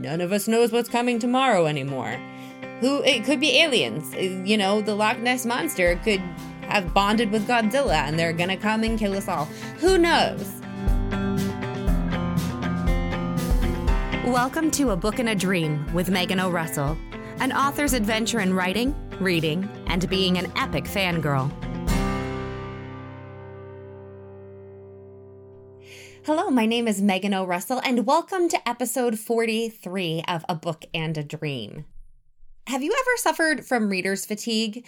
none of us knows what's coming tomorrow anymore. It could be aliens. You know, the Loch Ness Monster could have bonded with Godzilla and they're gonna come and kill us all. Who knows? Welcome to A Book in a Dream with Megan O'Russell, an author's adventure in writing, reading, and being an epic fangirl. Hello, my name is Megan O'Russell, and welcome to episode 43 of A Book and a Dream. Have you ever suffered from reader's fatigue?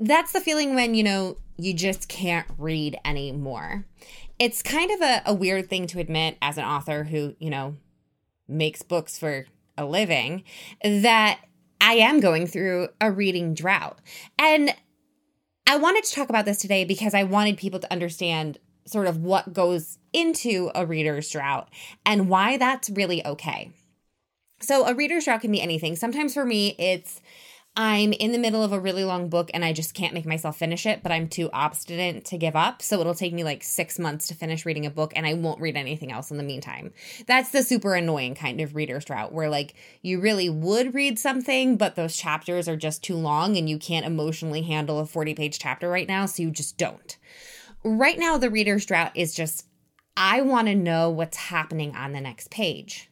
That's the feeling when, you know, you just can't read anymore. It's kind of a weird thing to admit as an author who, you know, makes books for a living, that I am going through a reading drought. And I wanted to talk about this today because I wanted people to understand sort of what goes into a reader's drought and why that's really okay. So a reader's drought can be anything. Sometimes for me, it's I'm in the middle of a really long book and I just can't make myself finish it, but I'm too obstinate to give up. So it'll take me like 6 months to finish reading a book and I won't read anything else in the meantime. That's the super annoying kind of reader's drought where like you really would read something, but those chapters are just too long and you can't emotionally handle a 40-page chapter right now. So you just don't. Right now, the reader's drought is just, I want to know what's happening on the next page.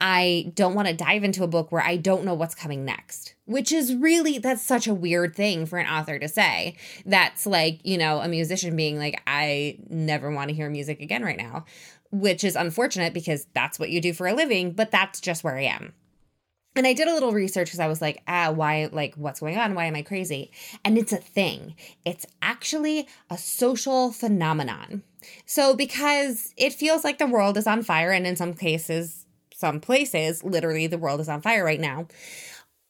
I don't want to dive into a book where I don't know what's coming next, which is really, that's such a weird thing for an author to say. That's like, you know, a musician being like, I never want to hear music again right now, which is unfortunate because that's what you do for a living, but that's just where I am. And I did a little research because I was like, why, like, what's going on? Why am I crazy? And it's a thing. It's actually a social phenomenon. So because it feels like the world is on fire, and in some places, literally the world is on fire right now,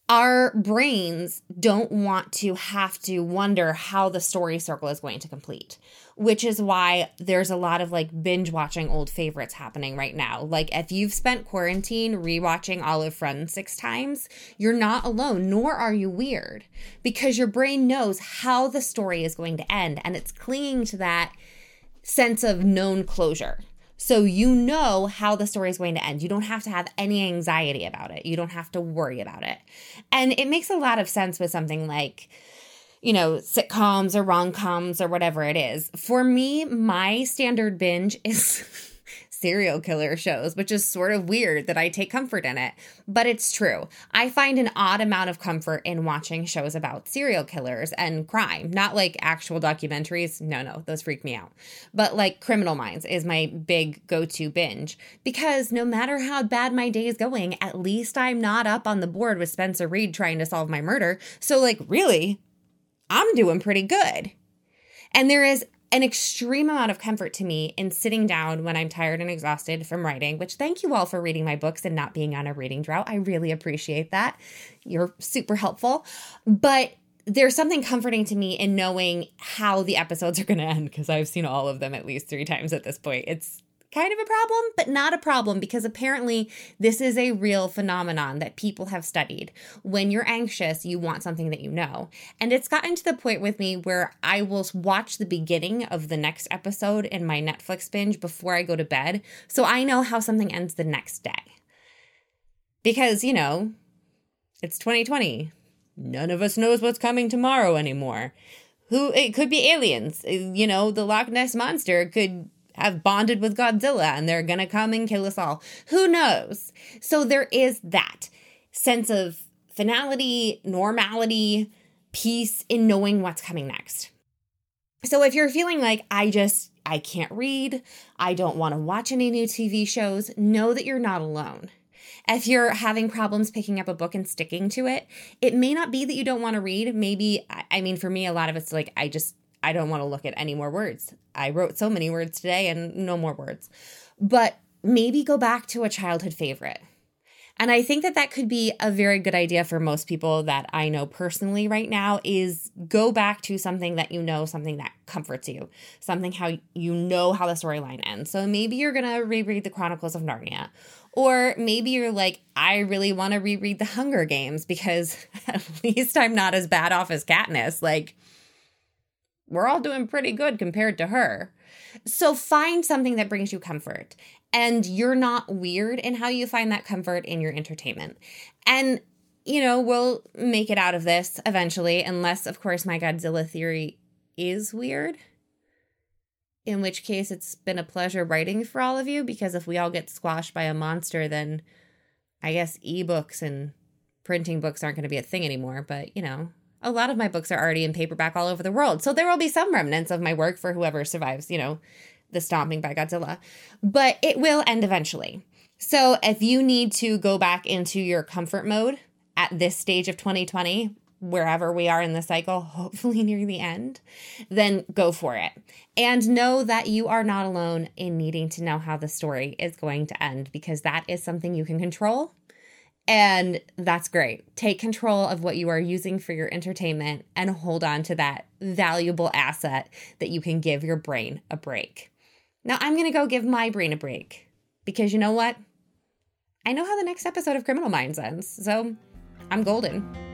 our brains don't want to have to wonder how the story circle is going to complete, which is why there's a lot of like binge watching old favorites happening right now. Like if you've spent quarantine rewatching all of Friends 6 times, you're not alone, nor are you weird, because your brain knows how the story is going to end and it's clinging to that sense of known closure. So you know how the story is going to end. You don't have to have any anxiety about it. You don't have to worry about it. And it makes a lot of sense with something like, you know, sitcoms or rom-coms or whatever it is. For me, my standard binge is serial killer shows, which is sort of weird that I take comfort in it, but it's true. I find an odd amount of comfort in watching shows about serial killers and crime, not like actual documentaries. No, those freak me out. But like Criminal Minds is my big go-to binge because no matter how bad my day is going, at least I'm not up on the board with Spencer Reid trying to solve my murder. So like really, I'm doing pretty good. And there is an extreme amount of comfort to me in sitting down when I'm tired and exhausted from writing, which thank you all for reading my books and not being on a reading drought. I really appreciate that. You're super helpful. But there's something comforting to me in knowing how the episodes are going to end because I've seen all of them at least 3 times at this point. It's kind of a problem, but not a problem because apparently this is a real phenomenon that people have studied. When you're anxious, you want something that you know. And it's gotten to the point with me where I will watch the beginning of the next episode in my Netflix binge before I go to bed. So I know how something ends the next day. Because, you know, it's 2020. None of us knows what's coming tomorrow anymore. It could be aliens. You know, the Loch Ness Monster could have bonded with Godzilla and they're going to come and kill us all. Who knows? So there is that sense of finality, normality, peace in knowing what's coming next. So if you're feeling like I can't read, I don't want to watch any new TV shows, know that you're not alone. If you're having problems picking up a book and sticking to it, it may not be that you don't want to read. Maybe, I mean, for me, a lot of it's like I don't want to look at any more words. I wrote so many words today and no more words. But maybe go back to a childhood favorite. And I think that could be a very good idea for most people that I know personally right now is go back to something that you know, something that comforts you, something how you know how the storyline ends. So maybe you're going to reread the Chronicles of Narnia. Or maybe you're like, I really want to reread the Hunger Games because at least I'm not as bad off as Katniss. Like, we're all doing pretty good compared to her. So find something that brings you comfort. and you're not weird in how you find that comfort in your entertainment. And, you know, we'll make it out of this eventually, unless, of course, my Godzilla theory is weird, in which case it's been a pleasure writing for all of you, because if we all get squashed by a monster, then I guess ebooks and printing books aren't going to be a thing anymore. But, you know, a lot of my books are already in paperback all over the world, so there will be some remnants of my work for whoever survives, you know, the stomping by Godzilla. But it will end eventually. So if you need to go back into your comfort mode at this stage of 2020, wherever we are in the cycle, hopefully near the end, then go for it. And know that you are not alone in needing to know how the story is going to end, because that is something you can control. And that's great. Take control of what you are using for your entertainment and hold on to that valuable asset that you can give your brain a break. Now I'm going to go give my brain a break, because you know what? I know how the next episode of Criminal Minds ends, so I'm golden.